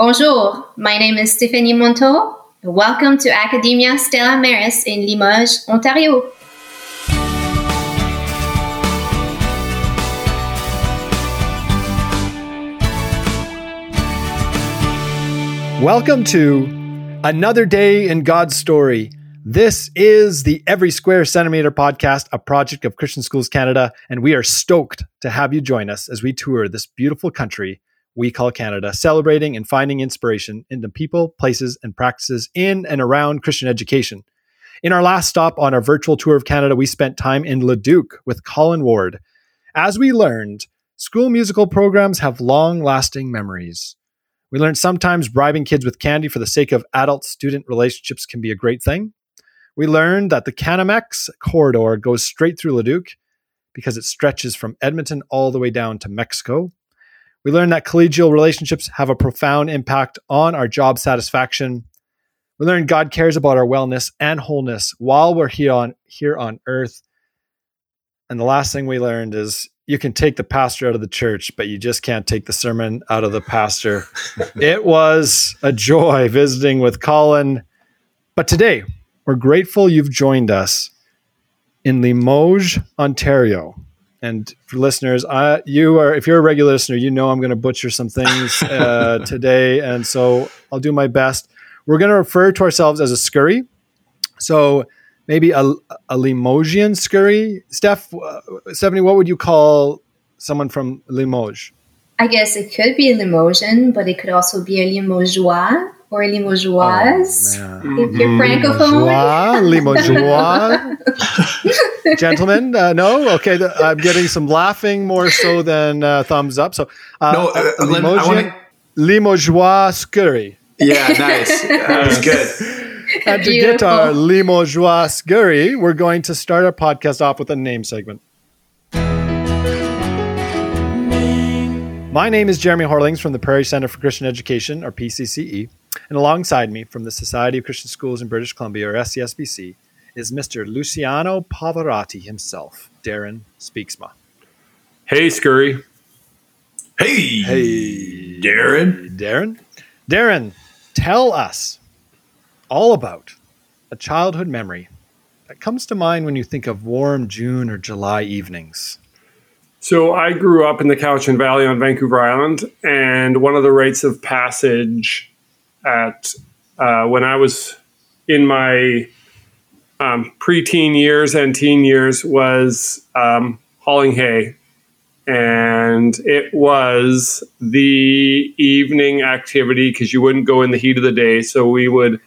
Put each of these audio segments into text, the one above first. Bonjour, my name is Stephanie Montojo. Welcome to Academia Stella Maris in Limoges, Ontario. Welcome to Another Day in God's Story. This is the Every Square Centimetre podcast, a project of Christian Schools Canada, and we are stoked to have you join us as we tour this beautiful country we call Canada, celebrating and finding inspiration in the people, places, and practices in and around Christian education. In our last stop on our virtual tour of Canada, we spent time in Leduc with Colin Ward. As we learned, school musical programs have long-lasting memories. We learned sometimes bribing kids with candy for the sake of adult-student relationships can be a great thing. We learned that the Canamex corridor goes straight through Leduc because it stretches from Edmonton all the way down to Mexico. We learned that collegial relationships have a profound impact on our job satisfaction. We learned God cares about our wellness and wholeness while we're here on earth. And the last thing we learned is you can take the pastor out of the church, but you just can't take the sermon out of the pastor. It was a joy visiting with Colin. But today, we're grateful you've joined us in Limoges, Ontario. And for listeners, if you're a regular listener, you know I'm going to butcher some things today. And so I'll do my best. We're going to refer to ourselves as a scurry. So maybe a Limogian scurry. Stephanie, what would you call someone from Limoges? I guess it could be a Limogian, but it could also be a Limogeois or a Limogeoise. Oh, if you're Francophone. Limogeois. Gentlemen, no? Okay, I'm getting some laughing more so than thumbs up. So, Limogeois scurry. Yeah, nice. That's good. And to get our Limogeois scurry, we're going to start our podcast off with a name segment. My name is Jeremy Horlings from the Prairie Center for Christian Education, or PCCE, and alongside me from the Society of Christian Schools in British Columbia, or SCSBC, is Mr. Luciano Pavarotti himself, Darren Speaksma. Hey, Scurry. Hey, Darren. Darren, tell us all about a childhood memory that comes to mind when you think of warm June or July evenings. So I grew up in the Cowichan Valley on Vancouver Island, and one of the rites of passage at when I was in my preteen years and teen years was hauling hay. And it was the evening activity because you wouldn't go in the heat of the day. So we would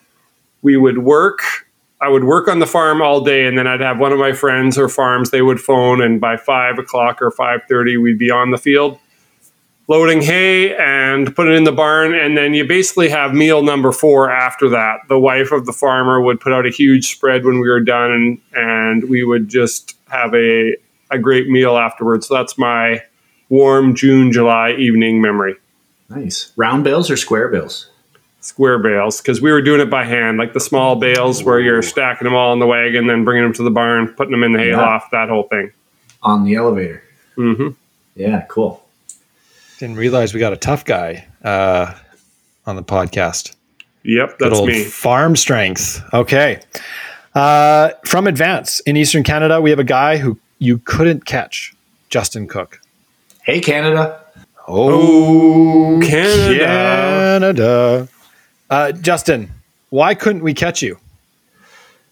work. I would work on the farm all day, and then I'd have one of my friends or farms, they would phone, and by 5 o'clock or 5:30, we'd be on the field loading hay and put it in the barn, and then you basically have meal number 4 after that. The wife of the farmer would put out a huge spread when we were done, and we would just have a great meal afterwards. So that's my warm June, July evening memory. Nice. Round bales or square bales? Square bales, because we were doing it by hand, like the small bales where you're stacking them all in the wagon, then bringing them to the barn, putting them in the hayloft, that whole thing. On the elevator. Mm-hmm. Yeah, cool. Didn't realize we got a tough guy on the podcast. Yep, that's me. Farm strength. Okay. From Advance in Eastern Canada, we have a guy who you couldn't catch, Justin Cook. Hey, Canada. Oh, Canada. Justin, why couldn't we catch you?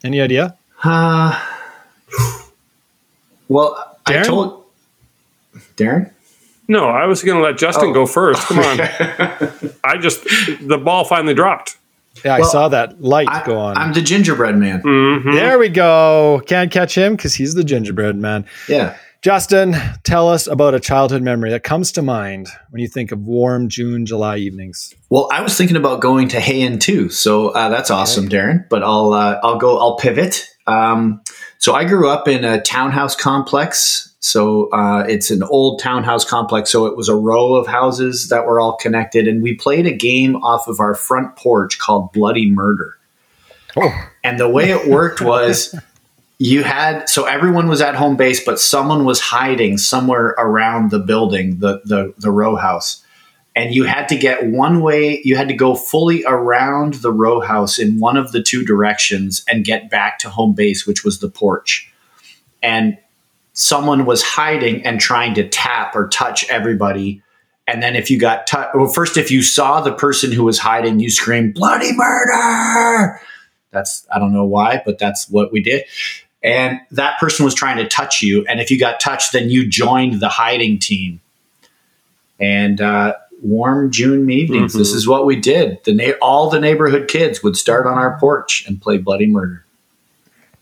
Any idea? Well, Darren? I told Darren? No, I was going to let Justin go first. Come on. The ball finally dropped. Yeah, I saw that light go on. I'm the gingerbread man. Mm-hmm. There we go. Can't catch him because he's the gingerbread man. Yeah. Justin, tell us about a childhood memory that comes to mind when you think of warm June, July evenings. Well, I was thinking about going to Hayin too, so that's awesome, Darren. But I'll pivot. So I grew up in a townhouse complex. So it's an old townhouse complex. So it was a row of houses that were all connected, and we played a game off of our front porch called Bloody Murder. Oh, and the way it worked was. So everyone was at home base, but someone was hiding somewhere around the building, the row house. and you had to get one way, you had to go fully around the row house in one of the two directions and get back to home base, which was the porch. And someone was hiding and trying to tap or touch everybody. And then if you got touched, well, first, if you saw the person who was hiding, you screamed, "Bloody murder!" That's, I don't know why, but that's what we did. And that person was trying to touch you. And if you got touched, then you joined the hiding team. And warm June evenings, this is what we did. All the neighborhood kids would start on our porch and play Bloody Murder.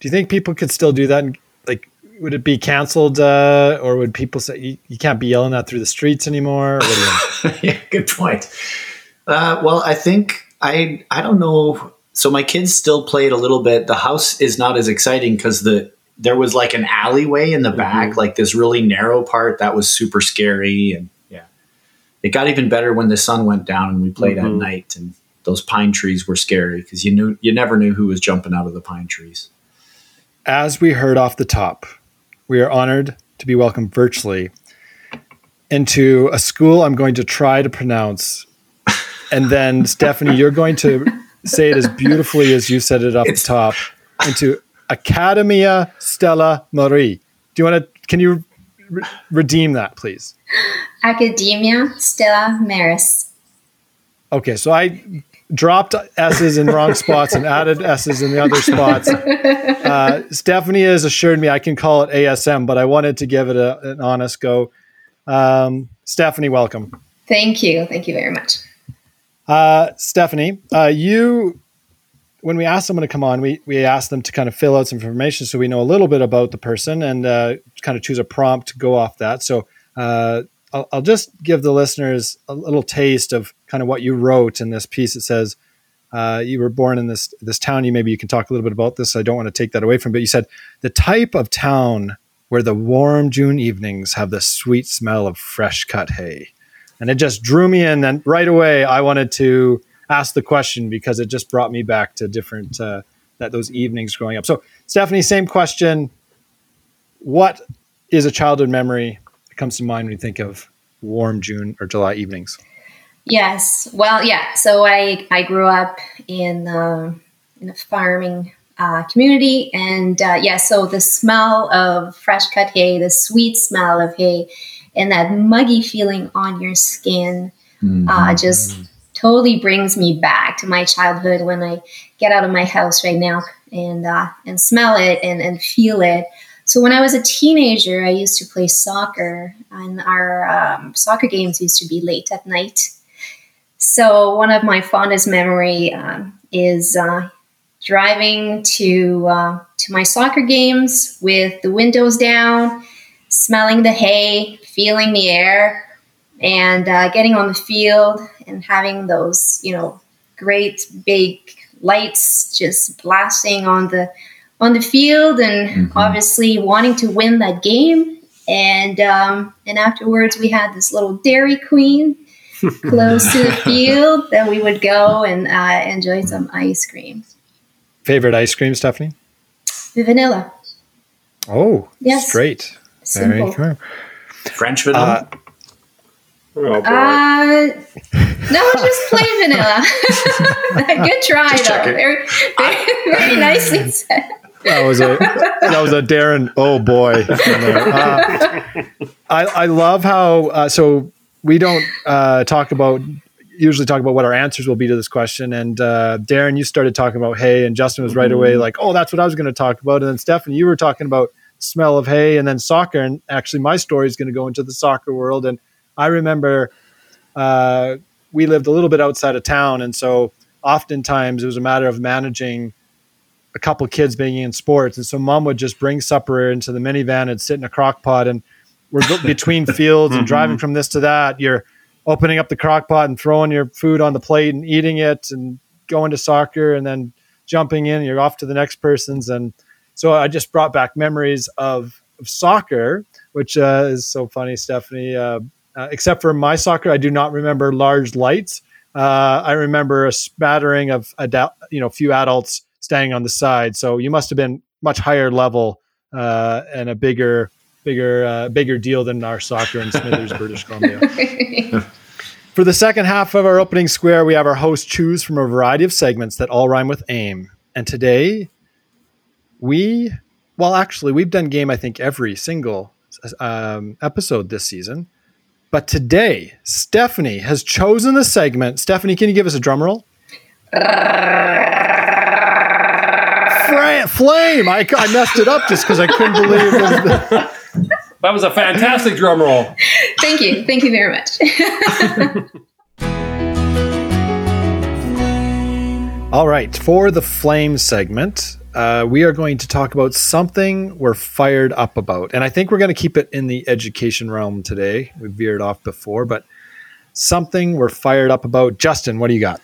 Do you think people could still do that? Like, would it be canceled? Or would people say, you can't be yelling that through the streets anymore? Yeah, good point. Well, I think, I don't know. So my kids still played a little bit. The house is not as exciting because there was like an alleyway in the back, like this really narrow part that was super scary. And yeah, it got even better when the sun went down and we played at night, and those pine trees were scary because you never knew who was jumping out of the pine trees. As we heard off the top, we are honored to be welcomed virtually into a school I'm going to try to pronounce. And then Stephanie, you're going to say it as beautifully as you said it up the top, into Academia Stella Maris. Do you want to, can you redeem that, please? Academia Stella Maris. Okay, so I dropped S's in wrong spots and added S's in the other spots. Stephanie has assured me I can call it ASM, but I wanted to give it an honest go. Stephanie, welcome. Thank you. Thank you very much. Stephanie, when we asked someone to come on, we asked them to kind of fill out some information so we know a little bit about the person and kind of choose a prompt to go off that. So I'll just give the listeners a little taste of kind of what you wrote in this piece. It says you were born in this town. Maybe you can talk a little bit about this. I don't want to take that away from you, but you said the type of town where the warm June evenings have the sweet smell of fresh cut hay. And it just drew me in, and right away I wanted to ask the question because it just brought me back to different those evenings growing up. So, Stephanie, same question: what is a childhood memory that comes to mind when you think of warm June or July evenings? Yes, well, yeah. So I grew up in a farming community, and so the smell of fresh cut hay, the sweet smell of hay, and that muggy feeling on your skin just totally brings me back to my childhood when I get out of my house right now and smell it and feel it. So when I was a teenager, I used to play soccer, and our soccer games used to be late at night. So one of my fondest memory is driving to my soccer games with the windows down, smelling the hay, feeling the air, and getting on the field and having those, great big lights just blasting on the field, and obviously wanting to win that game. And afterwards, we had this little Dairy Queen close to the field that we would go and enjoy some ice cream. Favorite ice cream, Stephanie? The vanilla. Oh, yes. Straight. Simple. Very cool. French vanilla? No, just plain vanilla. Good try, though. Very nicely said. That was a Darren, oh boy. I love how, so we don't usually talk about what our answers will be to this question. And Darren, you started talking about hay, and Justin was right away like, oh, that's what I was going to talk about. And then Stephanie, you were talking about smell of hay, and then soccer. And actually my story is going to go into the soccer world. And I remember we lived a little bit outside of town. And so oftentimes it was a matter of managing a couple kids being in sports. And so mom would just bring supper into the minivan and sit in a crock pot. And we're between fields and driving from this to that. You're opening up the crock pot and throwing your food on the plate and eating it and going to soccer and then jumping in. And you're off to the next person's. And so I just brought back memories of soccer, which is so funny, Stephanie. Except for my soccer, I do not remember large lights. I remember a smattering of few adults standing on the side. So you must have been much higher level and a bigger deal than our soccer in Smithers, British Columbia. For the second half of our opening square, we have our host choose from a variety of segments that all rhyme with aim. And today, we've done game, I think, every single episode this season. But today, Stephanie has chosen the segment. Stephanie, can you give us a drum roll? Flame! I messed it up just because I couldn't believe it. That was a fantastic drum roll. Thank you. Thank you very much. All right. For the flame segment, we are going to talk about something we're fired up about. And I think we're going to keep it in the education realm today. We veered off before, but something we're fired up about. Justin, what do you got?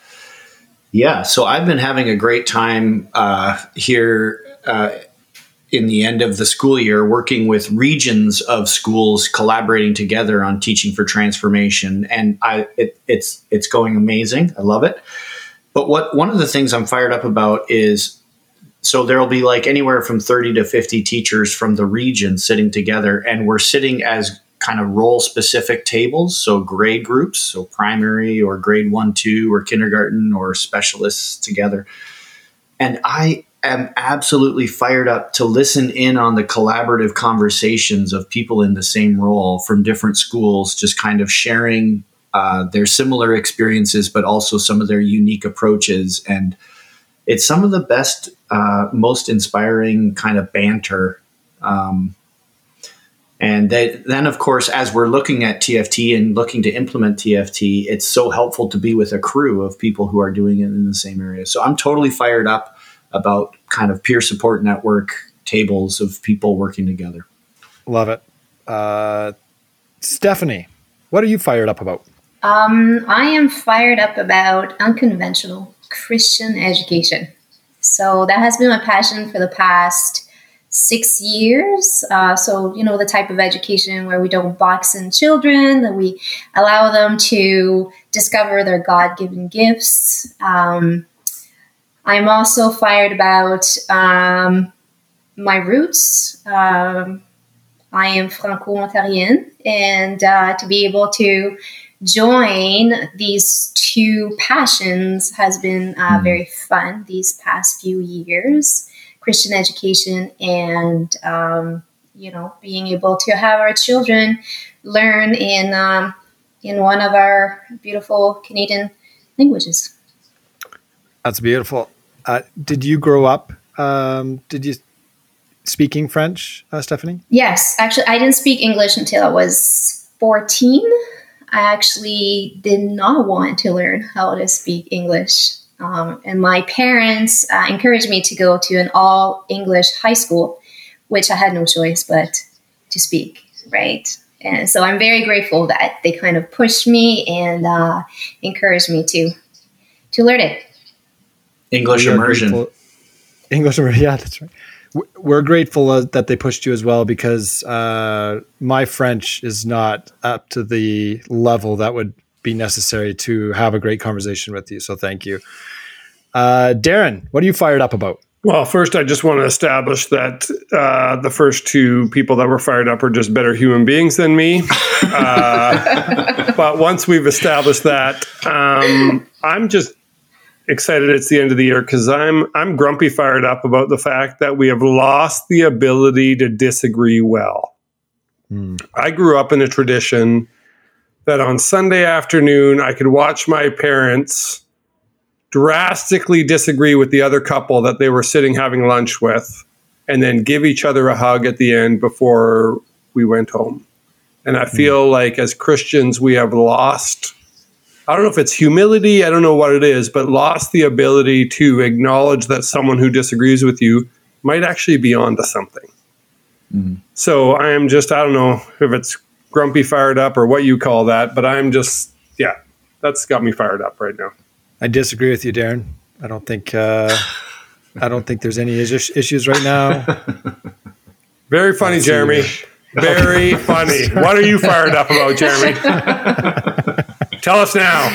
Yeah. So I've been having a great time here in the end of the school year, working with regions of schools collaborating together on teaching for transformation. And it's going amazing. I love it. But one of the things I'm fired up about is, so there'll be like anywhere from 30 to 50 teachers from the region sitting together, and we're sitting as kind of role specific tables. So grade groups, so primary or grade 1, 2 or kindergarten or specialists together. And I'm absolutely fired up to listen in on the collaborative conversations of people in the same role from different schools, just kind of sharing their similar experiences, but also some of their unique approaches. And it's some of the best, most inspiring kind of banter. And then, of course, as we're looking at TFT and looking to implement TFT, it's so helpful to be with a crew of people who are doing it in the same area. So I'm totally fired up about kind of peer support network tables of people working together. Love it. Stephanie, what are you fired up about? I am fired up about unconventional Christian education. So that has been my passion for the past 6 years. So, the type of education where we don't box in children, that we allow them to discover their God-given gifts. I'm also fired about my roots. I am Franco-Ontarian, and to be able to join these two passions has been very fun these past few years, Christian education and, being able to have our children learn in one of our beautiful Canadian languages. That's beautiful. Did you grow up? Did you speaking French, Stephanie? Yes, actually, I didn't speak English until I was 14. I actually did not want to learn how to speak English, and my parents encouraged me to go to an all English high school, which I had no choice but to speak. Right, and so I'm very grateful that they kind of pushed me and encouraged me to learn it. English immersion. English immersion. Yeah, that's right. We're grateful that they pushed you as well, because my French is not up to the level that would be necessary to have a great conversation with you. So thank you. Darren, what are you fired up about? Well, first, I just want to establish that the first two people that were fired up are just better human beings than me. But once we've established that, I'm just excited it's the end of the year, because I'm grumpy fired up about the fact that we have lost the ability to disagree well. I grew up in a tradition that on Sunday afternoon, I could watch my parents drastically disagree with the other couple that they were sitting having lunch with, and then give each other a hug at the end before we went home. And I feel like as Christians, we have lost, I don't know if it's humility, I don't know what it is, but lost the ability to acknowledge that someone who disagrees with you might actually be onto something. Mm-hmm. So I am just, I don't know if it's grumpy fired up or what you call that, but I'm just, yeah, that's got me fired up right now. I disagree with you, Darren. I don't think there's any issues right now. Very funny, Jeremy. Very funny. What are you fired up about, Jeremy? Tell us now.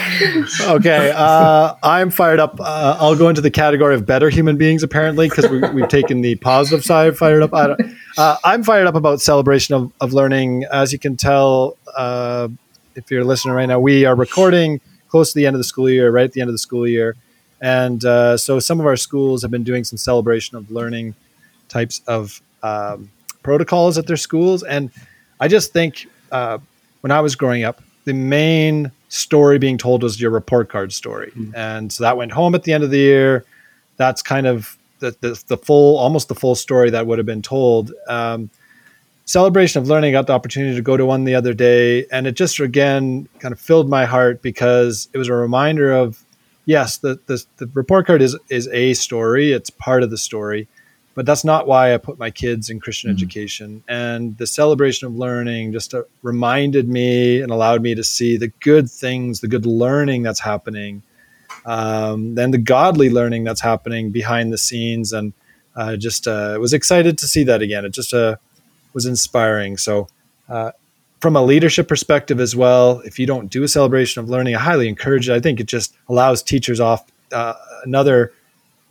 Okay. I'm fired up. I'll go into the category of better human beings, apparently, because we've taken the positive side fired up. I'm fired up about celebration of learning. As you can tell, if you're listening right now, we are recording close to the end of the school year, right at the end of the school year. And so some of our schools have been doing some celebration of learning types of protocols at their schools. And I just think when I was growing up, the main story being told was your report card story. Mm. And so that went home at the end of the year. That's kind of the full, almost the full story that would have been told. Celebration of learning, I got the opportunity to go to one the other day. And it just, again, kind of filled my heart because it was a reminder of, yes, the report card is a story. It's part of the story. But that's not why I put my kids in Christian education. And the celebration of learning just reminded me and allowed me to see the good things, the good learning that's happening, and the godly learning that's happening behind the scenes. And was excited to see that again. It just was inspiring. So from a leadership perspective as well, if you don't do a celebration of learning, I highly encourage it. I think it just allows teachers off another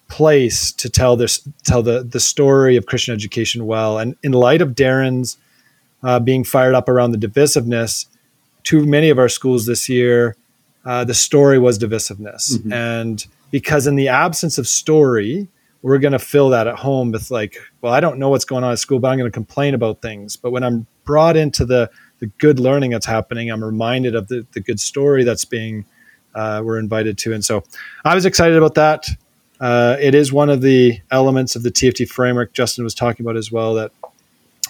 place to tell the story of Christian education well. And in light of Darren's being fired up around the divisiveness, too many of our schools this year, the story was divisiveness. Mm-hmm. And because in the absence of story, we're going to fill that at home with like, well, I don't know what's going on at school, but I'm going to complain about things. But when I'm brought into the good learning that's happening, I'm reminded of the good story that's being we're invited to. And so I was excited about that. It is one of the elements of the TFT framework Justin was talking about as well that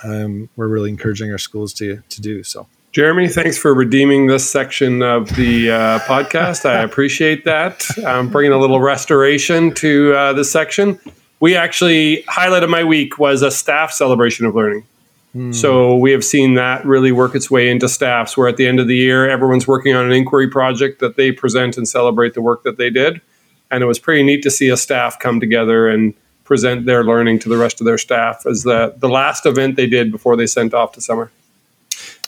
we're really encouraging our schools to do. So, Jeremy, thanks for redeeming this section of the podcast. I appreciate that. I'm bringing a little restoration to this section. We actually, highlight of my week was a staff celebration of learning. So we have seen that really work its way into staffs, where at the end of the year, everyone's working on an inquiry project that they present and celebrate the work that they did. And it was pretty neat to see a staff come together and present their learning to the rest of their staff as the last event they did before they sent off to summer.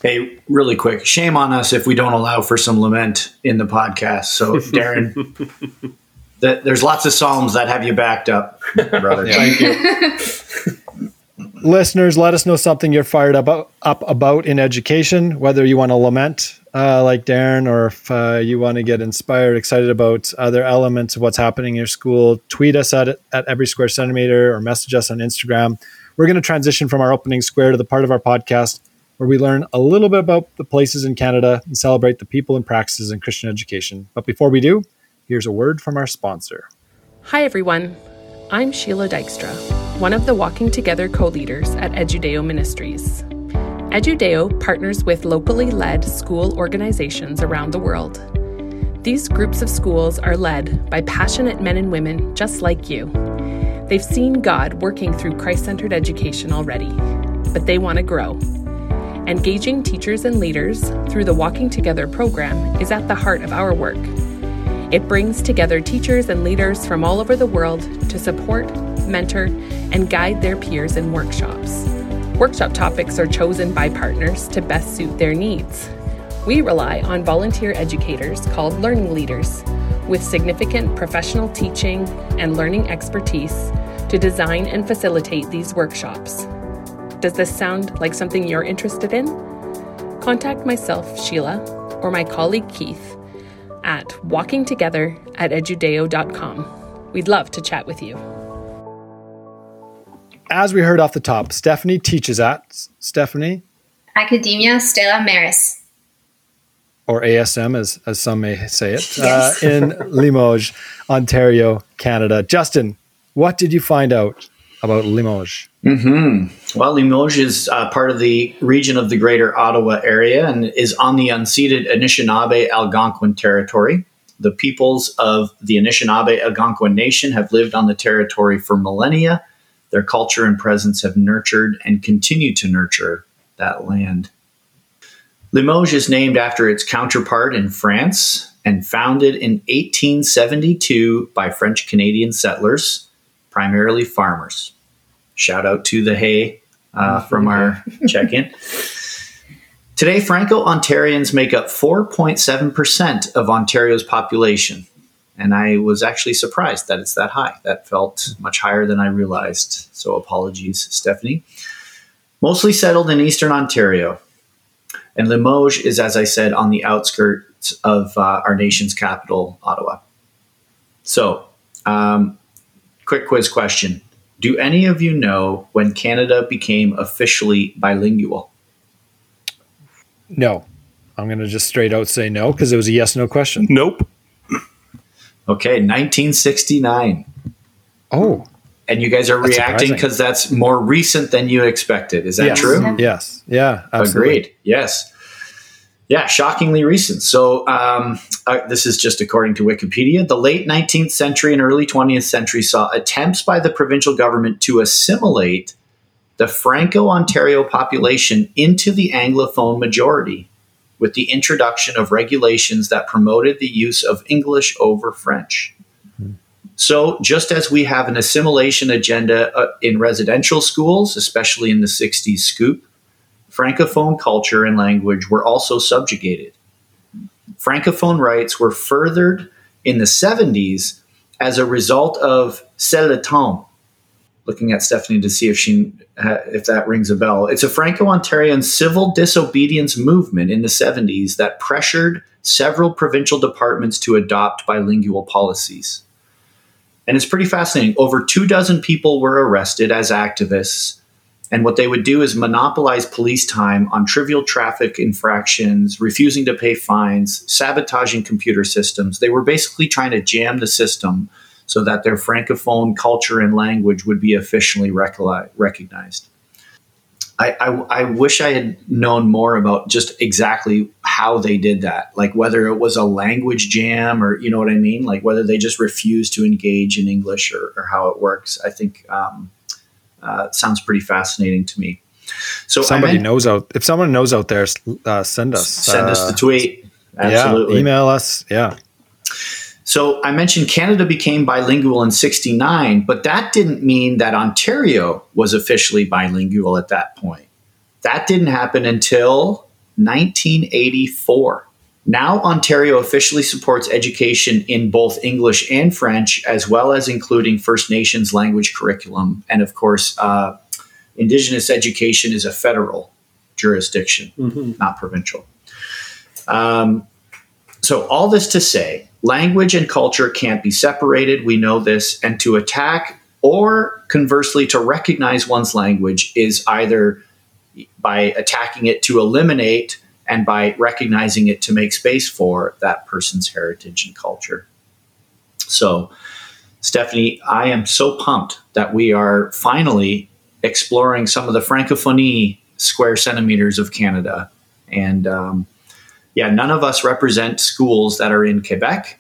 Hey, really quick, shame on us if we don't allow for some lament in the podcast. So, Darren, there's lots of Psalms that have you backed up, brother. Thank you. Listeners, let us know something you're fired up about in education, whether you want to lament like Darren, or if you want to get inspired, excited about other elements of what's happening in your school. Tweet us at Every Square Centimeter, or message us on Instagram. We're going to transition from our opening square to the part of our podcast where we learn a little bit about the places in Canada and celebrate the people and practices in Christian education. But before we do, here's a word from our sponsor. Hi, everyone. I'm Sheila Dykstra, one of the Walking Together co-leaders at EduDeo Ministries. EduDeo partners with locally led school organizations around the world. These groups of schools are led by passionate men and women just like you. They've seen God working through Christ-centered education already, but they want to grow. Engaging teachers and leaders through the Walking Together program is at the heart of our work. It brings together teachers and leaders from all over the world to support, mentor, and guide their peers in workshops. Workshop topics are chosen by partners to best suit their needs. We rely on volunteer educators called learning leaders with significant professional teaching and learning expertise to design and facilitate these workshops. Does this sound like something you're interested in? Contact myself, Sheila, or my colleague Keith at walkingtogether@edudeo.com. We'd love to chat with you. As we heard off the top, Stephanie teaches at Academia Stella Maris, or ASM, as some may say it, in Limoges, Ontario, Canada. Justin, what did you find out about Limoges? Mm-hmm. Well, Limoges is part of the region of the Greater Ottawa area and is on the unceded Anishinaabe Algonquin territory. The peoples of the Anishinaabe Algonquin Nation have lived on the territory for millennia. Their culture and presence have nurtured and continue to nurture that land. Limoges is named after its counterpart in France and founded in 1872 by French-Canadian settlers, primarily farmers. Shout out to the hay from our check-in. Today, Franco-Ontarians make up 4.7% of Ontario's population. And I was actually surprised that it's that high. That felt much higher than I realized. So apologies, Stephanie. Mostly settled in eastern Ontario. And Limoges is, as I said, on the outskirts of our nation's capital, Ottawa. So, quick quiz question. Do any of you know when Canada became officially bilingual? No. I'm going to just straight out say no because it was a yes-no question. Nope. Okay, 1969. Oh. And you guys are reacting because that's more recent than you expected. Is that true? Yes. Yeah, absolutely. Agreed. Yes. Yeah, shockingly recent. So this is just according to Wikipedia. The late 19th century and early 20th century saw attempts by the provincial government to assimilate the Franco-Ontario population into the Anglophone majority with the introduction of regulations that promoted the use of English over French. So just as we have an assimilation agenda in residential schools, especially in the 60s scoop, Francophone culture and language were also subjugated. Francophone rights were furthered in the 70s as a result of C'est Le Temps. Looking at Stephanie to see if that rings a bell. It's a Franco-Ontarian civil disobedience movement in the 70s that pressured several provincial departments to adopt bilingual policies. And it's pretty fascinating. Over 24 people were arrested as activists. And what they would do is monopolize police time on trivial traffic infractions, refusing to pay fines, sabotaging computer systems. They were basically trying to jam the system so that their Francophone culture and language would be officially recognized. I wish I had known more about just exactly how they did that, like whether it was a language jam or, you know what I mean? Like whether they just refused to engage in English or how it works. I think it sounds pretty fascinating to me. So if someone knows out there, send us the tweet. Absolutely. Yeah, email us. Yeah. So I mentioned Canada became bilingual in 1969, but that didn't mean that Ontario was officially bilingual at that point. That didn't happen until 1984. Now Ontario officially supports education in both English and French, as well as including First Nations language curriculum. And of course, Indigenous education is a federal jurisdiction, not provincial. So all this to say, language and culture can't be separated. We know this. And to attack or conversely to recognize one's language is either by attacking it to eliminate and by recognizing it to make space for that person's heritage and culture. So, Stephanie, I am so pumped that we are finally exploring some of the Francophonie square centimeters of Canada. And, yeah, none of us represent schools that are in Quebec,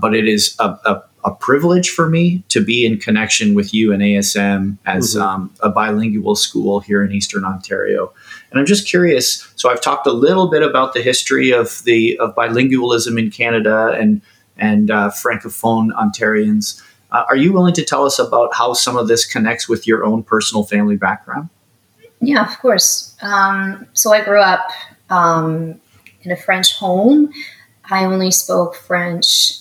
but it is a privilege for me to be in connection with you and ASM as a bilingual school here in Eastern Ontario. And I'm just curious. So I've talked a little bit about the history of bilingualism in Canada and Francophone Ontarians. Are you willing to tell us about how some of this connects with your own personal family background? Yeah, of course. So I grew up in a French home. I only spoke French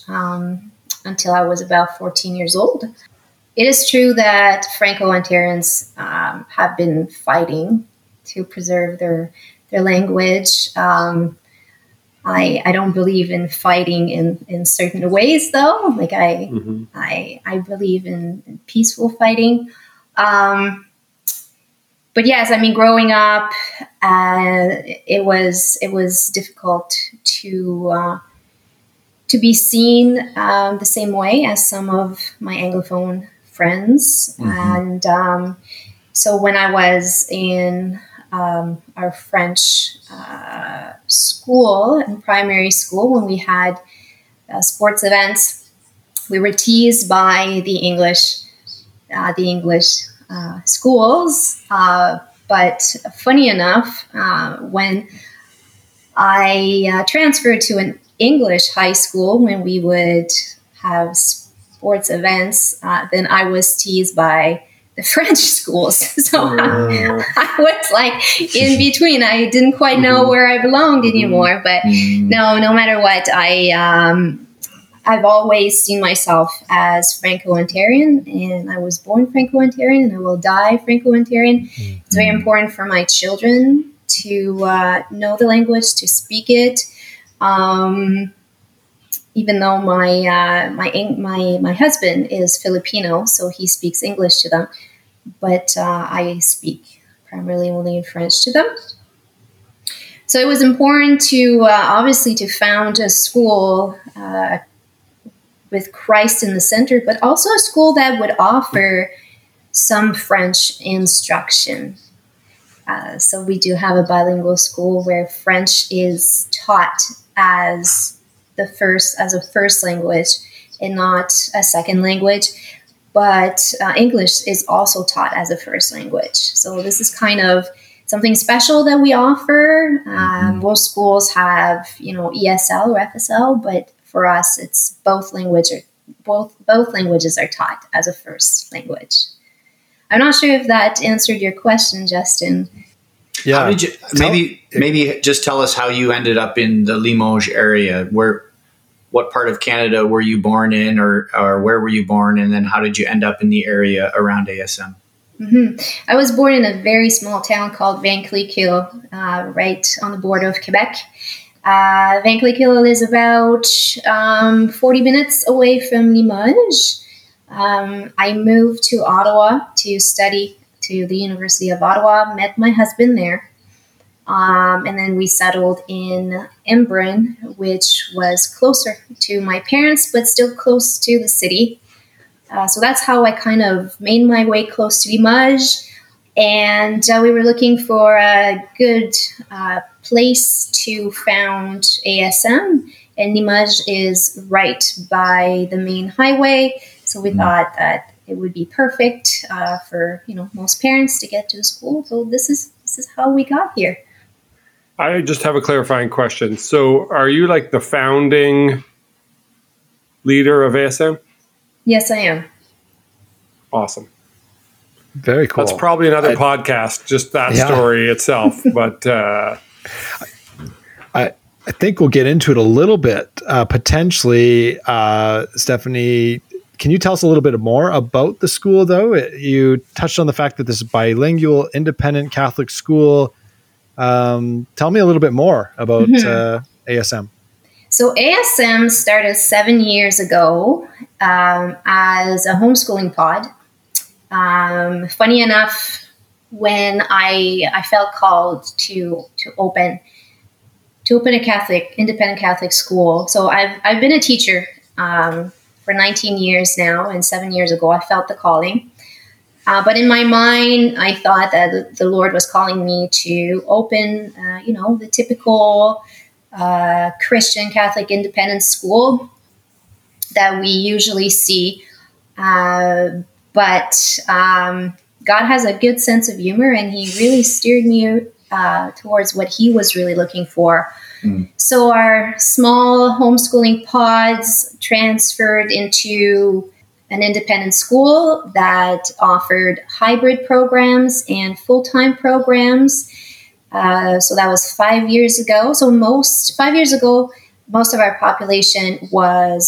until I was about 14 years old. It is true that Franco-Ontarians have been fighting to preserve their language. I don't believe in fighting in certain ways, though. Like I believe in peaceful fighting. But yes, I mean, growing up, it was difficult to be seen the same way as some of my Anglophone friends, and so when I was in our French school and primary school, when we had sports events, we were teased by the English. Schools. But funny enough, when I transferred to an English high school, when we would have sports events, then I was teased by the French schools. So I was like in between. I didn't quite know where I belonged anymore, but no matter what, I've always seen myself as Franco-Ontarian, and I was born Franco-Ontarian, and I will die Franco-Ontarian. It's very important for my children to know the language, to speak it. Even though my husband is Filipino, so he speaks English to them, but I speak primarily only in French to them. So it was important to obviously to found a school with Christ in the center, but also a school that would offer some French instruction. So we do have a bilingual school where French is taught as a first language and not a second language, but English is also taught as a first language. So this is kind of something special that we offer. Most schools have, ESL or FSL, but for us, it's both languages are taught as a first language. I'm not sure if that answered your question, Justin. Yeah, maybe just tell us how you ended up in the Limoges area. What part of Canada were you born in, or where were you born, and then how did you end up in the area around ASM? Mm-hmm. I was born in a very small town called Vankleek Hill, right on the border of Quebec. Vankleek Hill is about 40 minutes away from Limoges. I moved to Ottawa to study to the University of Ottawa, met my husband there, and then we settled in Embrun, which was closer to my parents, but still close to the city. So that's how I kind of made my way close to Limoges, and we were looking for a good place to found ASM, and Limoges is right by the main highway, so we thought that it would be perfect for most parents to get to school. So this is how we got here. I just have a clarifying question. So are you like the founding leader of ASM? Yes, I am. Awesome. Very cool. That's probably another podcast, just that story itself. But I think we'll get into it a little bit, potentially. Stephanie, can you tell us a little bit more about the school, though? You touched on the fact that this is a bilingual, independent Catholic school. Tell me a little bit more about ASM. So ASM started 7 years ago as a homeschooling pod. Funny enough, when I felt called to open a independent Catholic school. So I've been a teacher for 19 years now, and 7 years ago I felt the calling. But in my mind, I thought that the Lord was calling me to open, the typical Christian Catholic independent school that we usually see. But God has a good sense of humor, and he really steered me towards what he was really looking for. So our small homeschooling pods transferred into an independent school that offered hybrid programs and full-time programs. So that was 5 years ago. So 5 years ago, most of our population were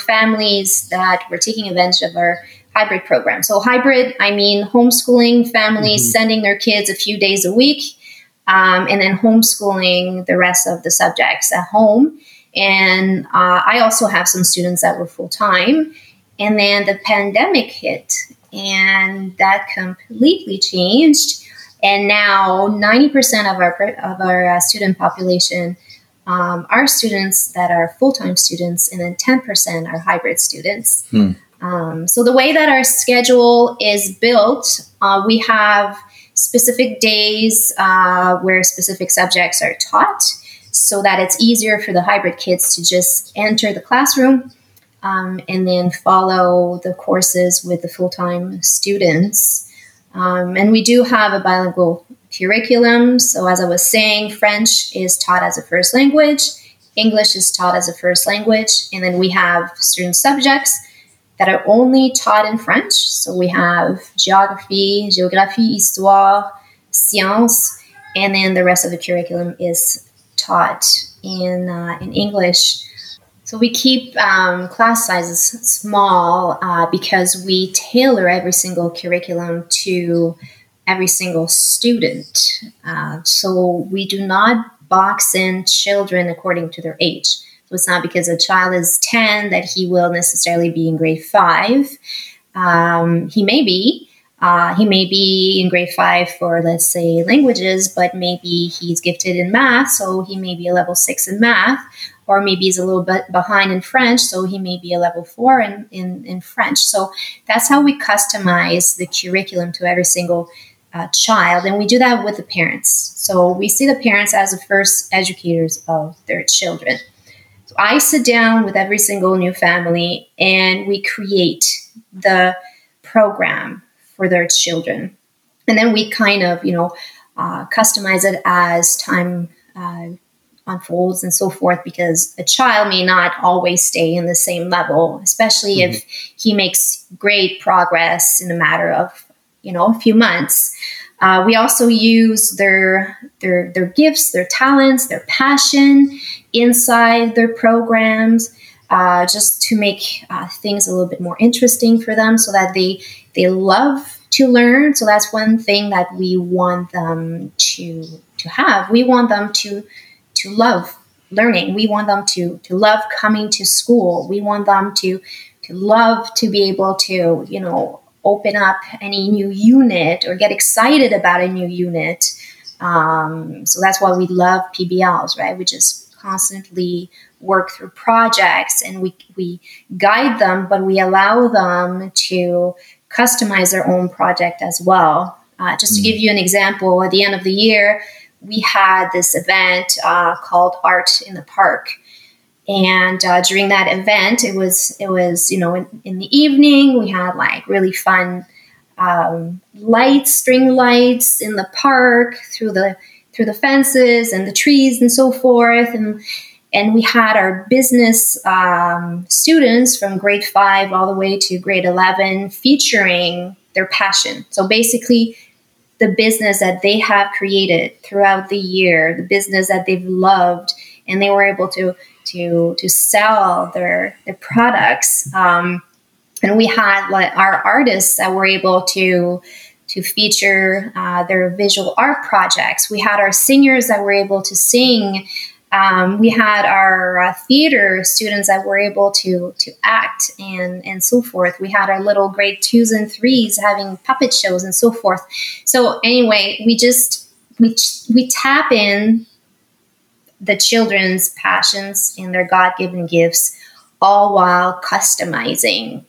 families that were taking advantage of our hybrid program. So hybrid, I mean homeschooling families sending their kids a few days a week, and then homeschooling the rest of the subjects at home. And I also have some students that were full-time. And then the pandemic hit, and that completely changed. And now 90% of our student population are students that are full-time students, and then 10% are hybrid students. So the way that our schedule is built, we have specific days where specific subjects are taught, so that it's easier for the hybrid kids to just enter the classroom and then follow the courses with the full-time students. And we do have a bilingual curriculum. So as I was saying, French is taught as a first language, English is taught as a first language, and then we have certain subjects that are only taught in French. So we have géographie, histoire, science, and then the rest of the curriculum is taught in English. So we keep class sizes small because we tailor every single curriculum to every single student. So we do not box in children according to their age. So it's not because a child is 10 that he will necessarily be in grade 5. He may be in grade 5 for, let's say, languages, but maybe he's gifted in math, so he may be a level 6 in math, or maybe he's a little bit behind in French, so he may be a level 4 in French. So that's how we customize the curriculum to every single child, and we do that with the parents. So we see the parents as the first educators of their children. So I sit down with every single new family, and we create the program for their children. And then we kind of, customize it as time unfolds and so forth, because a child may not always stay in the same level, especially if he makes great progress in a matter of, a few months. We also use their gifts, their talents, their passion inside their programs, just to make things a little bit more interesting for them so that they love to learn. So that's one thing that we want them to have. We want them to love learning. We want them to love coming to school. We want them to love to be able to, open up any new unit or get excited about a new unit. So that's why we love PBLs, right? We just constantly work through projects, and we guide them, but we allow them to customize their own project as well. Just to give you an example, at the end of the year, we had this event called Art in the Park. And during that event, it was in the evening, we had like really fun lights, string lights in the park through the fences and the trees and so forth. And we had our business students from grade 5 all the way to grade 11 featuring their passion. So basically, the business that they have created throughout the year, the business that they've loved, and they were able to sell their products. And we had like our artists that were able to feature their visual art projects. We had our singers that were able to sing. We had our theater students that were able to act and so forth. We had our little grade 2s and 3s having puppet shows and so forth. So anyway, we tap in the children's passions and their God-given gifts, all while customizing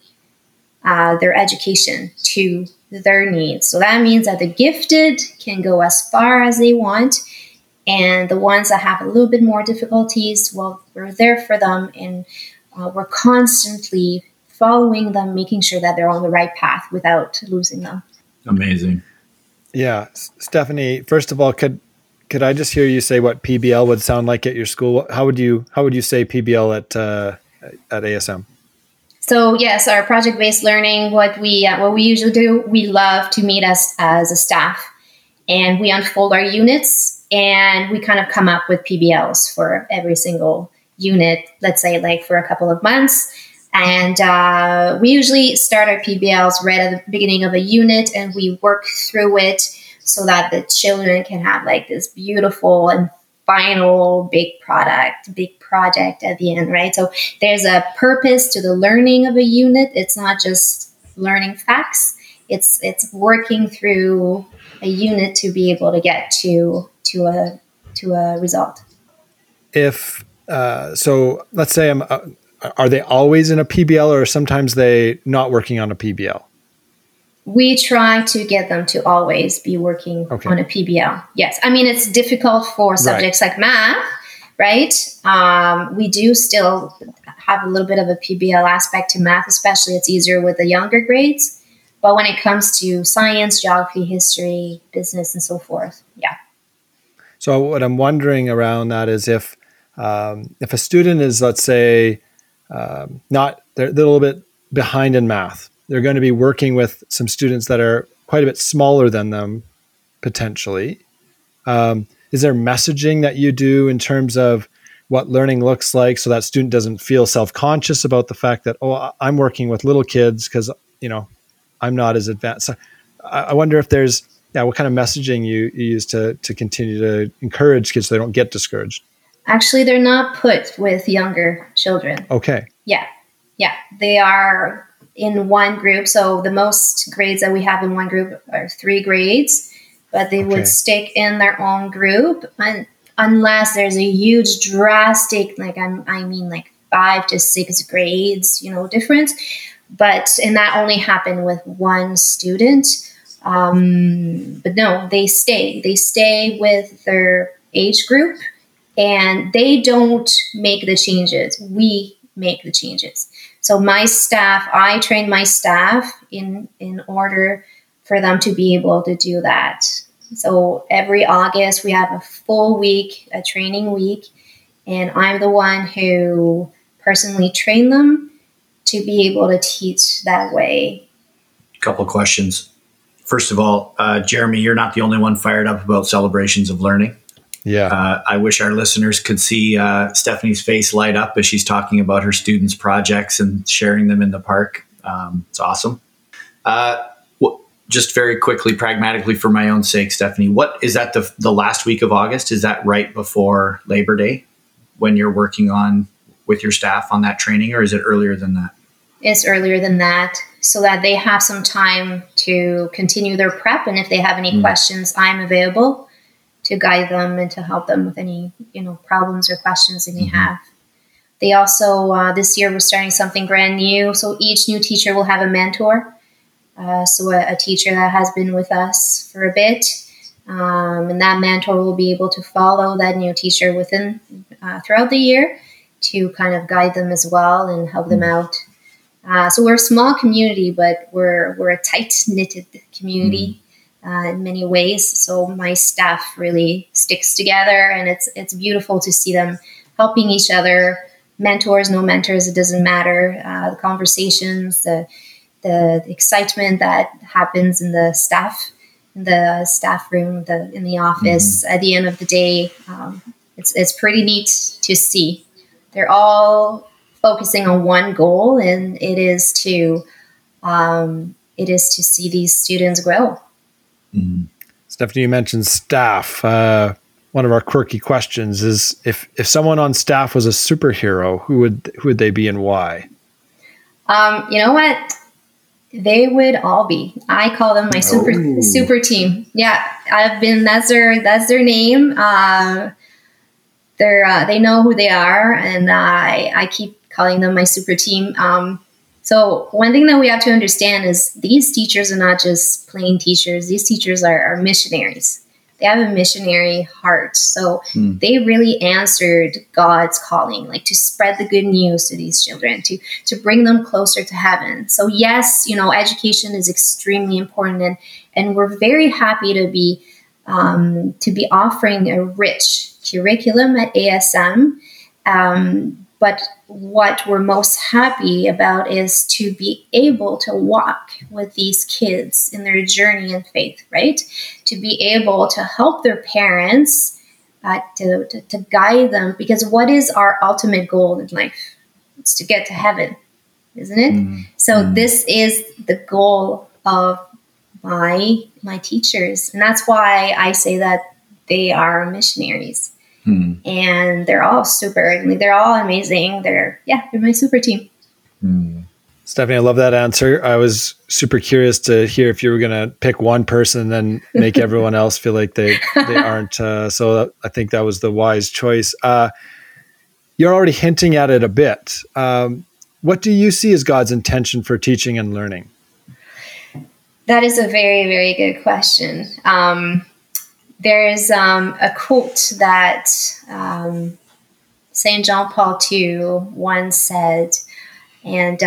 their education to their needs. So that means that the gifted can go as far as they want, and the ones that have a little bit more difficulties, well, we're there for them, and we're constantly following them, making sure that they're on the right path without losing them. Amazing. Yeah. Stephanie, first of all, could I just hear you say what PBL would sound like at your school? How would you say PBL at ASM? So yes, our project-based learning, what we usually do, we love to meet as a staff, and we unfold our units. And we kind of come up with PBLs for every single unit, let's say like for a couple of months. And we usually start our PBLs right at the beginning of a unit, and we work through it so that the children can have like this beautiful and final big project at the end, right? So there's a purpose to the learning of a unit. It's not just learning facts. It's working through a unit to be able to get to a result. If so, let's say are they always in a PBL, or sometimes they not working on a PBL? We try to get them to always be working on a PBL. Yes, I mean it's difficult for subjects like math, right? We do still have a little bit of a PBL aspect to math, especially it's easier with the younger grades. But when it comes to science, geography, history, business, and so forth, yeah. So what I'm wondering around that is if a student is, let's say, they're a little bit behind in math, they're going to be working with some students that are quite a bit smaller than them, potentially. Is there messaging that you do in terms of what learning looks like so that student doesn't feel self-conscious about the fact that, oh, I'm working with little kids because, I'm not as advanced? I wonder if there's yeah, what kind of messaging you use to continue to encourage kids so they don't get discouraged? Actually, they're not put with younger children. Okay. Yeah. Yeah. They are in one group. So the most grades that we have in one group are 3 grades, but they would stick in their own group unless there's a huge drastic, like I mean like 5 to 6 grades, you know, difference. But, and that only happened with one student. But no, they stay with their age group and they don't make the changes. We make the changes. So my staff, I train my staff in order for them to be able to do that. So every August we have a full week, a training week, and I'm the one who personally train them to be able to teach that way. A couple of questions. First of all, Jeremy, you're not the only one fired up about celebrations of learning. Yeah. I wish our listeners could see Stephanie's face light up as she's talking about her students' projects and sharing them in the park. It's awesome. Just very quickly, pragmatically, for my own sake, Stephanie, what is that the last week of August? Is that right before Labor Day when you're working on with your staff on that training, or is it earlier than that? It's earlier than that, so that they have some time to continue their prep. And if they have any questions, I'm available to guide them and to help them with any, you know, problems or questions they may have. They also, this year, we're starting something brand new. So each new teacher will have a mentor. So a teacher that has been with us for a bit. And that mentor will be able to follow that new teacher within throughout the year to kind of guide them as well and help them out. So we're a small community, but we're a tight-knitted community in many ways. So my staff really sticks together, and it's beautiful to see them helping each other. Mentors, no mentors, it doesn't matter. The conversations, the excitement that happens in the staff room, in the office. At the end of the day, it's pretty neat to see. They're all focusing on one goal, and it is to see these students grow. Stephanie, you mentioned staff. One of our quirky questions is if someone on staff was a superhero, who would they be and why? You know what? They would all be. I call them my super team. Yeah, I've been. That's their name. They know who they are, and I keep calling them my super team. So one thing that we have to understand is these teachers are not just plain teachers. These teachers are missionaries. They have a missionary heart. So they really answered God's calling, like to spread the good news to these children, to bring them closer to heaven. So yes, you know, education is extremely important, and we're very happy to be offering a rich curriculum at ASM. But what we're most happy about is to be able to walk with these kids in their journey in faith, right? To be able to help their parents, to guide them, because what is our ultimate goal in life? It's to get to heaven, isn't it? So this is the goal of my teachers. And that's why I say that they are missionaries. And they're all super. They're all amazing. They're my super team. Stephanie, I love that answer. I was super curious to hear if you were going to pick one person and then make everyone else feel like they aren't. So I think that was the wise choice. You're already hinting at it a bit. What do you see as God's intention for teaching and learning? That is a very, very good question. There is a quote that Saint John Paul II once said, and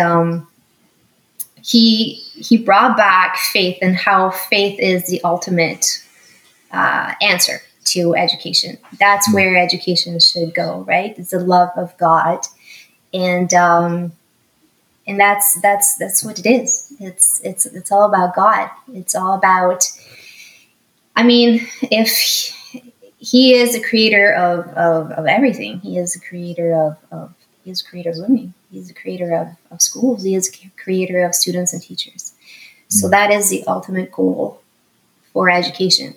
he brought back faith and how faith is the ultimate answer to education. That's where education should go, right? It's the love of God, and that's what it is. It's all about God. It's all about. I mean, if he is the creator of everything, he is the creator of he is the creator of learning, he is the creator of schools, he is the creator of students and teachers. So that is the ultimate goal for education.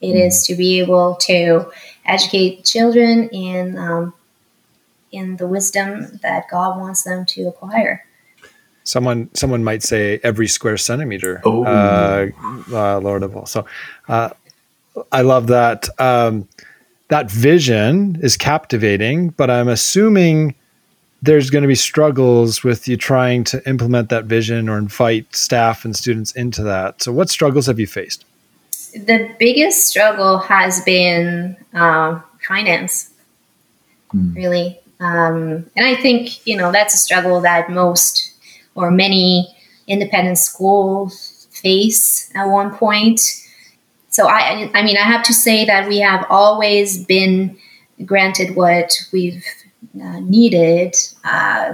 It is to be able to educate children in the wisdom that God wants them to acquire. Someone might say every square centimeter, Lordable. So I love that. That vision is captivating, but I'm assuming there's going to be struggles with you trying to implement that vision or invite staff and students into that. So what struggles have you faced? The biggest struggle has been finance, really. And I think, that's a struggle that most or many independent schools face at one point. So I mean, I have to say that we have always been granted what we've needed.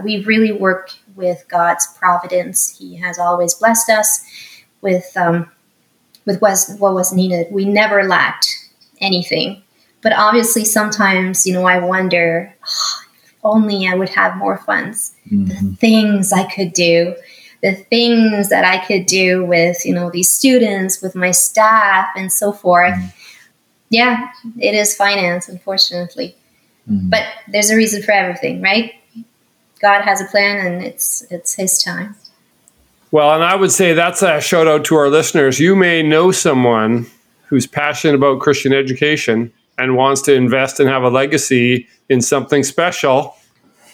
We really work with God's providence. He has always blessed us with what was needed. We never lacked anything. But obviously sometimes, I wonder, if only I would have more funds, the things I could do, the things that I could do with, these students, with my staff and so forth. Yeah, it is finance, unfortunately. But there's a reason for everything, right? God has a plan and it's his time. Well, and I would say that's a shout out to our listeners. You may know someone who's passionate about Christian education and wants to invest and have a legacy in something special.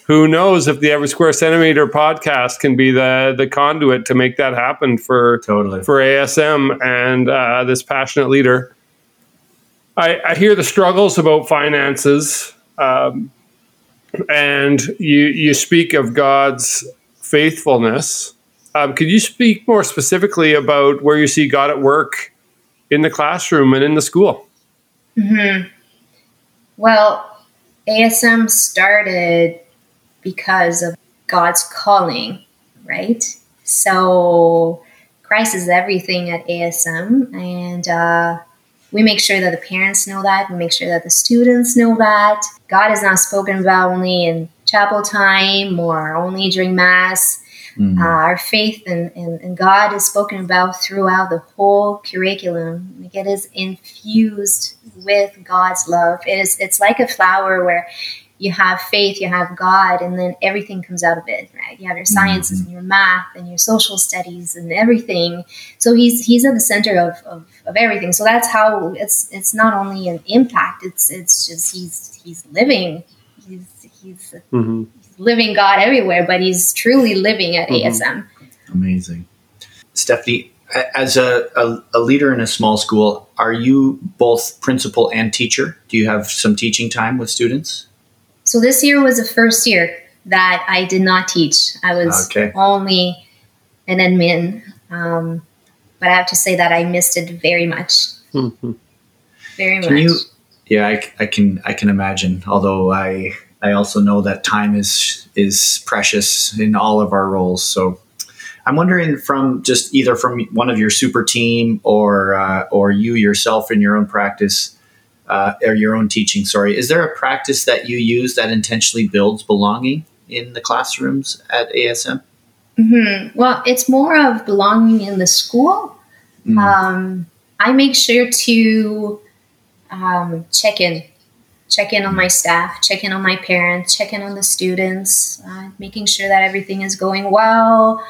Who knows if the Every Square Centimeter podcast can be the conduit to make that happen for ASM and this passionate leader. I hear the struggles about finances, and you speak of God's faithfulness. Could you speak more specifically about where you see God at work in the classroom and in the school? Well, ASM started because of God's calling, right? So Christ is everything at ASM. And we make sure that the parents know that. We make sure that the students know that. God is not spoken about only in chapel time or only during Mass. Our faith in God is spoken about throughout the whole curriculum. Like it is infused with God's love. It's like a flower where you have faith, you have God, and then everything comes out of it, right? You have your sciences and your math and your social studies and everything. So he's at the center of everything. So that's how it's not only an impact, it's just he's living. He's living God everywhere, but he's truly living at ASM. Amazing. Stephanie, as a leader in a small school, are you both principal and teacher? Do you have some teaching time with students? So this year was the first year that I did not teach. I was only an admin. But I have to say that I missed it very much. Very much. Yeah, I can imagine, although I also know that time is precious in all of our roles. So I'm wondering from just either from one of your super team or you yourself in your own practice or your own teaching, is there a practice that you use that intentionally builds belonging in the classrooms at ASM? Well, it's more of belonging in the school. I make sure to check in on my staff, check in on my parents, check in on the students, making sure that everything is going well.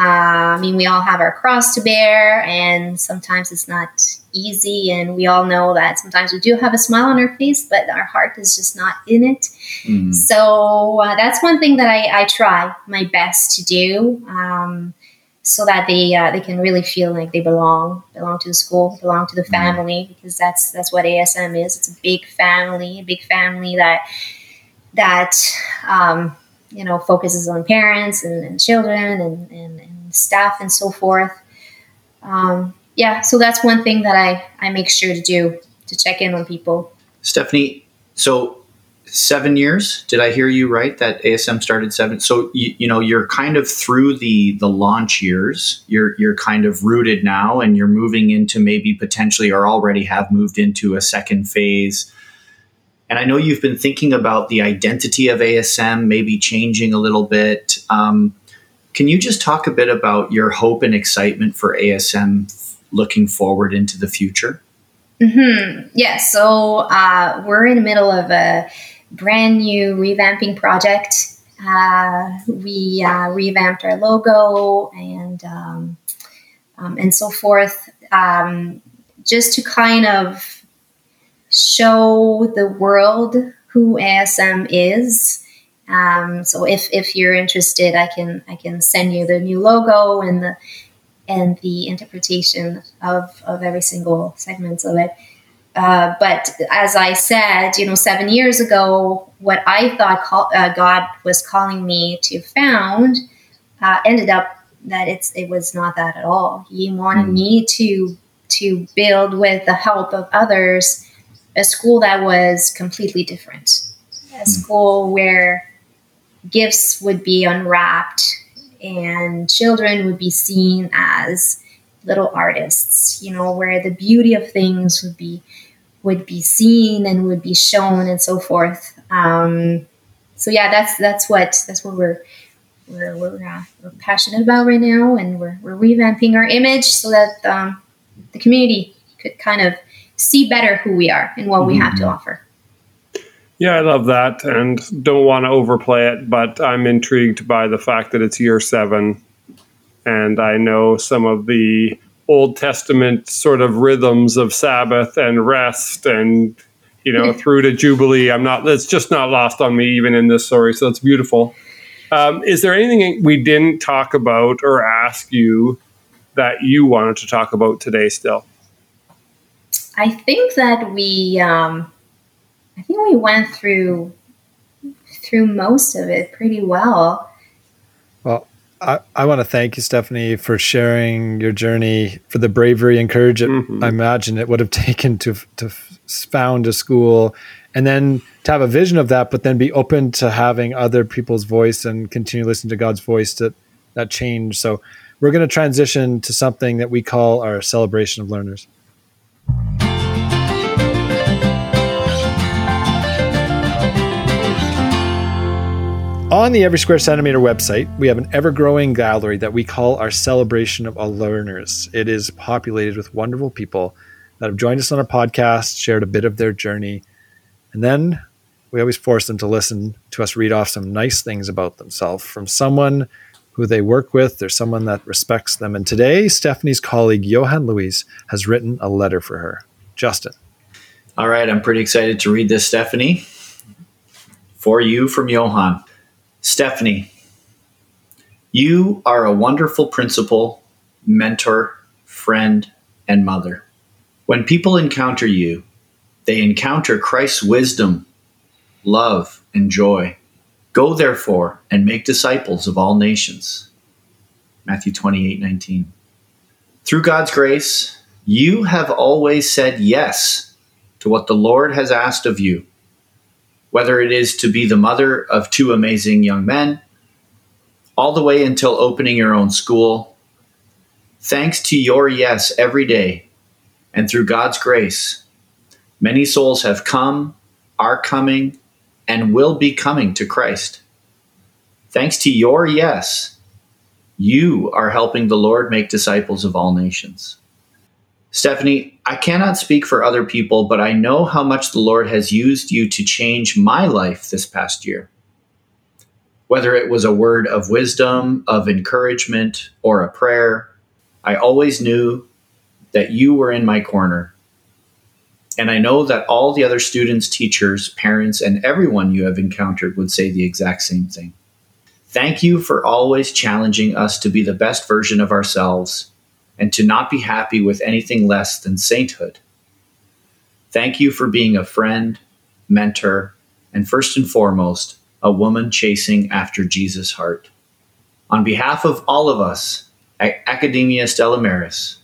I mean, we all have our cross to bear, and sometimes it's not easy. And we all know that sometimes we do have a smile on our face, but our heart is just not in it. So that's one thing that I try my best to do so that they can really feel like they belong to the school, belong to the family, because that's what ASM is. It's a big family that focuses on parents and children and staff and so forth. So that's one thing that I make sure to do, to check in on people. Stephanie, so 7 years, did I hear you right? That ASM started 7. So, you're kind of through the launch years, you're kind of rooted now and you're moving into maybe potentially or already have moved into a second phase. And I know you've been thinking about the identity of ASM, maybe changing a little bit. Can you just talk a bit about your hope and excitement for ASM looking forward into the future? Mm-hmm. Yeah, so we're in the middle of a brand new revamping project. We revamped our logo and so forth, just to kind of show the world who ASM is. So if you're interested, I can send you the new logo and the interpretation of every single segment of it. But as I said, 7 years ago, what I thought God was calling me to found ended up that it was not that at all. He wanted me to build, with the help of others, a school that was completely different, a school where gifts would be unwrapped and children would be seen as little artists, where the beauty of things would be seen and would be shown and so forth. So yeah, that's what we're passionate about right now, and we're revamping our image so that the community could kind of see better who we are and what we have to offer. Yeah, I love that, and don't want to overplay it, but I'm intrigued by the fact that it's year 7. And I know some of the Old Testament sort of rhythms of Sabbath and rest and, through to Jubilee. It's just not lost on me even in this story. So it's beautiful. Is there anything we didn't talk about or ask you that you wanted to talk about today still? I think that we went through most of it pretty well. Well, I want to thank you, Stephanie, for sharing your journey, for the bravery and courage I imagine it would have taken to found a school, and then to have a vision of that, but then be open to having other people's voice and continue listening to God's voice that change. So we're going to transition to something that we call our celebration of learners. On the Every Square Centimetre website, we have an ever-growing gallery that we call our Celebration of All Learners. It is populated with wonderful people that have joined us on our podcast, shared a bit of their journey, and then we always force them to listen to us read off some nice things about themselves from someone who they work with or someone that respects them. And today, Stephanie's colleague, Johann Luiz, has written a letter for her. Justin. All right, I'm pretty excited to read this, Stephanie. For you from Johann. Stephanie, you are a wonderful principal, mentor, friend, and mother. When people encounter you, they encounter Christ's wisdom, love, and joy. Go, therefore, and make disciples of all nations. Matthew 28:19. Through God's grace, you have always said yes to what the Lord has asked of you. Whether it is to be the mother of 2 amazing young men, all the way until opening your own school. Thanks to your yes every day, and through God's grace, many souls have come, are coming, and will be coming to Christ. Thanks to your yes, you are helping the Lord make disciples of all nations. Stephanie, I cannot speak for other people, but I know how much the Lord has used you to change my life this past year. Whether it was a word of wisdom, of encouragement, or a prayer, I always knew that you were in my corner. And I know that all the other students, teachers, parents, and everyone you have encountered would say the exact same thing. Thank you for always challenging us to be the best version of ourselves, and to not be happy with anything less than sainthood. Thank you for being a friend, mentor, and first and foremost, a woman chasing after Jesus' heart. On behalf of all of us at Academia Stella Maris,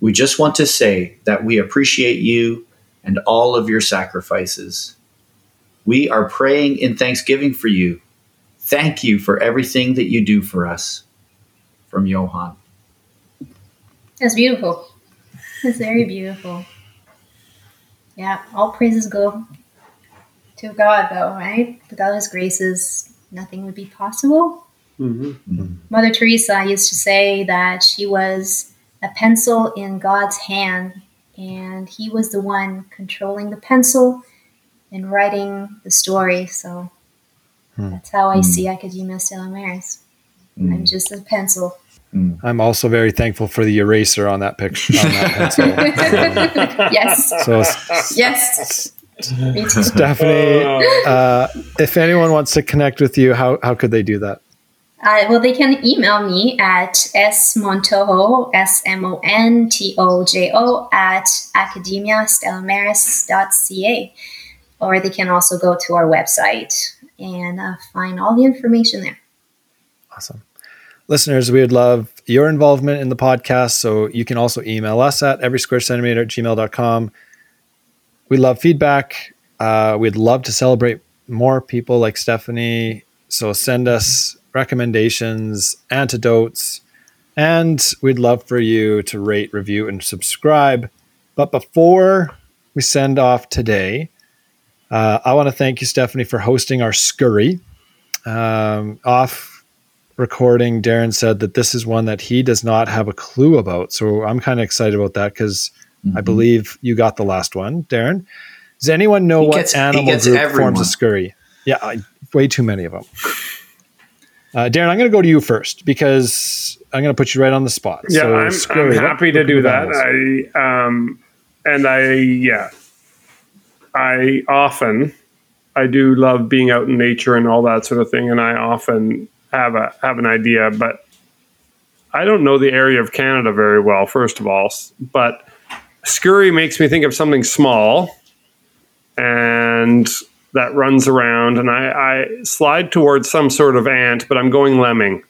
we just want to say that we appreciate you and all of your sacrifices. We are praying in thanksgiving for you. Thank you for everything that you do for us. From Johann. That's beautiful. That's very beautiful. Yeah, all praises go to God, though, right? Without His graces, nothing would be possible. Mm-hmm. Mother Teresa used to say that she was a pencil in God's hand, and he was the one controlling the pencil and writing the story. So that's how I see Academia Stella Maris. I'm just a pencil. I'm also very thankful for the eraser on that picture. Yes. Yes. Stephanie, if anyone wants to connect with you, how could they do that? Well, they can email me at smontojo, smontojo @academiastellamaris.ca. Or they can also go to our website and find all the information there. Awesome. Listeners, we would love your involvement in the podcast. So you can also email us at everysquarecentimeter@gmail.com. We love feedback. We'd love to celebrate more people like Stephanie. So send us recommendations, antidotes, and we'd love for you to rate, review, and subscribe. But before we send off today, I want to thank you, Stephanie, for hosting our scurry. Off recording, Darren said that this is one that he does not have a clue about. So I'm kind of excited about that because I believe you got the last one, Darren. Does anyone know what animal group forms a scurry? Yeah, way too many of them. Darren, I'm going to go to you first because I'm going to put you right on the spot. Yeah, so I'm happy to do that. I do love being out in nature and all that sort of thing, and I often have an idea, but I don't know the area of Canada very well, first of all. But scurry makes me think of something small and that runs around, and I slide towards some sort of ant, but I'm going lemming.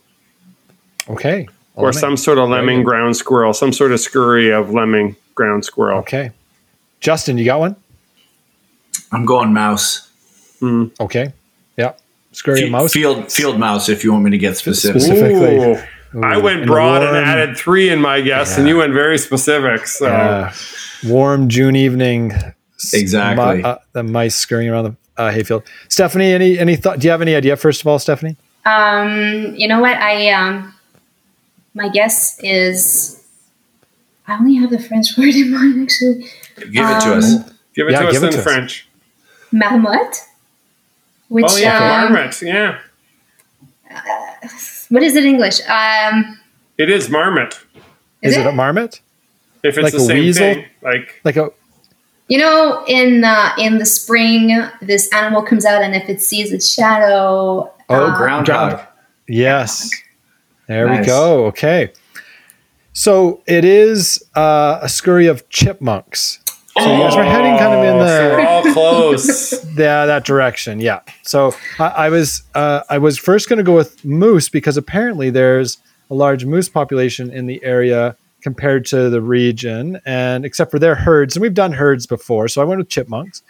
Okay. Or lemming. Some sort of lemming ground squirrel, some sort of scurry of lemming ground squirrel. Okay. Justin, you got one? I'm going mouse. Okay. Yeah. Scurry mouse. Field mouse, if you want me to get specific. Specifically. Ooh. I went broad and added 3 in my guess, and you went very specific. So warm June evening. Exactly. The mice scurrying around the hayfield. Stephanie, any thought? Do you have any idea? First of all, Stephanie. You know what? My guess is I only have the French word in mind. Actually, give it to us. Give it to us in French. Marmotte. Which, marmot. Yeah. What is it in English? It is marmot. Is it a marmot? If it's like the same weasel thing, like a. You know, in the spring, this animal comes out, and if it sees its shadow, groundhog. Yes, there we go. Okay, so it is a scurry of chipmunks. So you guys were heading kind of in the we're all close. That direction. Yeah. So I was first going to go with moose because apparently there's a large moose population in the area compared to the region, and except for their herds, and we've done herds before, so I went with chipmunks.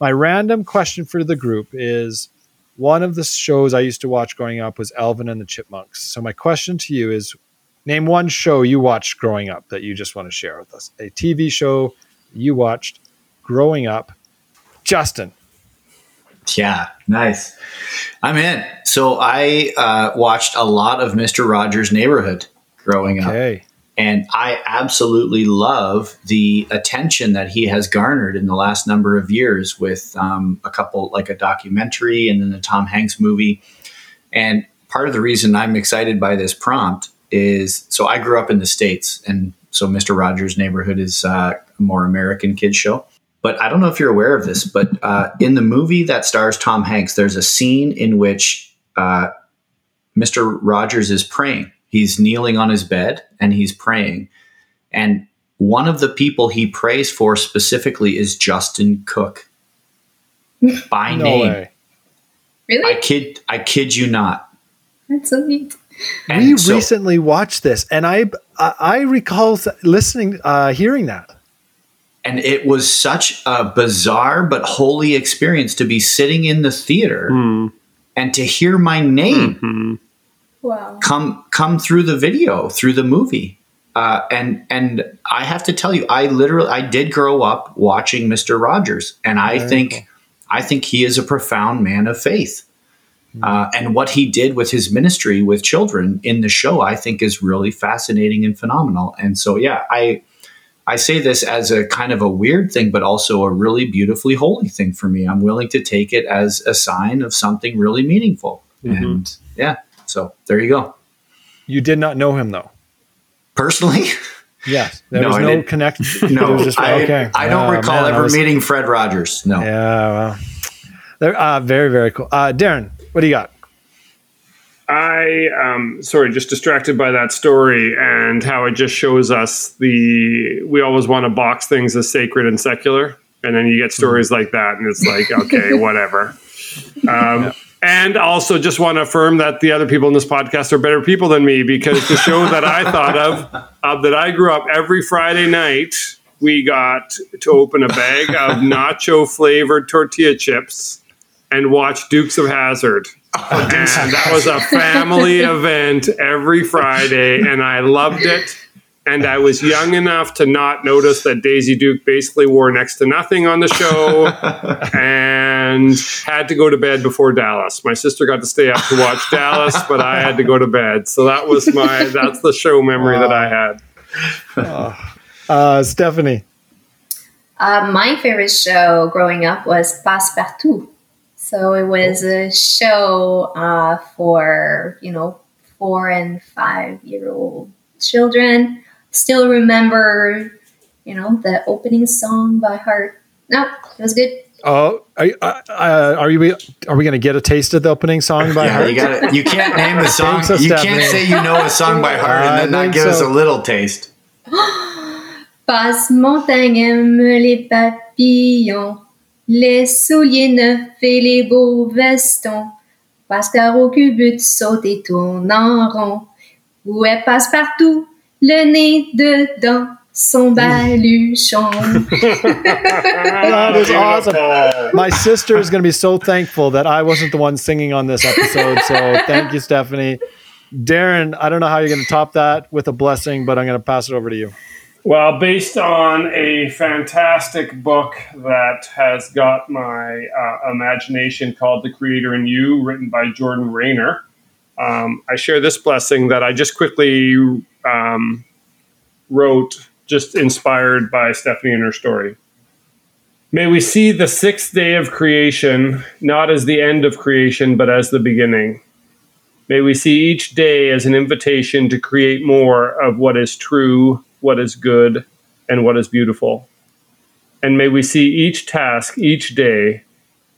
My random question for the group is, one of the shows I used to watch growing up was Alvin and the Chipmunks. So my question to you is, name one show you watched growing up that you just want to share with us. A TV show you watched growing up. Justin. Yeah, nice. I'm in. So I watched a lot of Mr. Rogers' Neighborhood growing up. And I absolutely love the attention that he has garnered in the last number of years with a couple, like a documentary and then the Tom Hanks movie. And part of the reason I'm excited by this prompt is, so I grew up in the States, and so Mr. Rogers' Neighborhood is a more American kids show. But I don't know if you're aware of this, but in the movie that stars Tom Hanks, there's a scene in which Mr. Rogers is praying. He's kneeling on his bed and he's praying. And one of the people he prays for specifically is Justin Cook. By name. Way. Really? I kid you not. That's so neat. And we recently watched this, and I recall listening, hearing that. And it was such a bizarre but holy experience to be sitting in the theater and to hear my name. Mm-hmm. Wow. Come through the video, through the movie. And I have to tell you, I did grow up watching Mr. Rogers, and I think he is a profound man of faith. And what he did with his ministry with children in the show, I think, is really fascinating and phenomenal. And so, yeah, I say this as a kind of a weird thing, but also a really beautifully holy thing for me. I'm willing to take it as a sign of something really meaningful. Mm-hmm. And yeah, so there you go. You did not know him, though. Personally? Yes. There was no connection. No, was just, okay. I don't recall meeting Fred Rogers. No. Yeah, well. Very, very cool. Darren, what do you got? I am just distracted by that story and how it just shows us we always want to box things as sacred and secular. And then you get stories like that and it's like, okay, whatever. Yeah. And also just want to affirm that the other people in this podcast are better people than me, because the show that I thought of that I grew up every Friday night, we got to open a bag of nacho flavored tortilla chips and watch Dukes of Hazzard. Oh, and that was a family event every Friday, and I loved it. And I was young enough to not notice that Daisy Duke basically wore next to nothing on the show and had to go to bed before Dallas. My sister got to stay up to watch Dallas, but I had to go to bed. So that was that's the show memory that I had. Stephanie. My favorite show growing up was Passepartout. So it was a show for, 4 and 5 year old children. Still remember, the opening song by heart. No, it was good. Oh, are we going to get a taste of the opening song by heart? You can't name the song. You can't say a song by heart and then not give us a little taste. Passe montagne, aime les papillons, les souliers neufs et les beaux vestons. Pascal au cubut saute et tourne en rond. Où est Passepartout, le nez dedans, son baluchon. That is awesome. My sister is going to be so thankful that I wasn't the one singing on this episode. So thank you, Stephanie. Darren, I don't know how you're going to top that with a blessing, but I'm going to pass it over to you. Well, based on a fantastic book that has got my imagination called The Creator in You, written by Jordan Rayner, I share this blessing that I just quickly wrote, just inspired by Stephanie and her story. May we see the sixth day of creation, not as the end of creation, but as the beginning. May we see each day as an invitation to create more of what is true, what is good, and what is beautiful. And may we see each task, each day,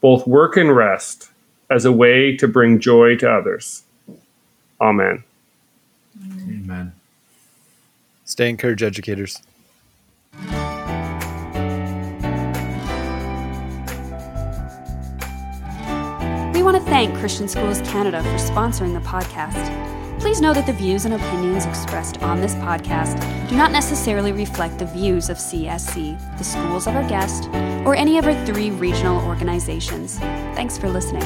both work and rest, as a way to bring joy to others. Amen. Amen. Stay encouraged, educators. We want to thank Christian Schools Canada for sponsoring the podcast. Please know that the views and opinions expressed on this podcast do not necessarily reflect the views of CSC, the schools of our guest, or any of our 3 regional organizations. Thanks for listening.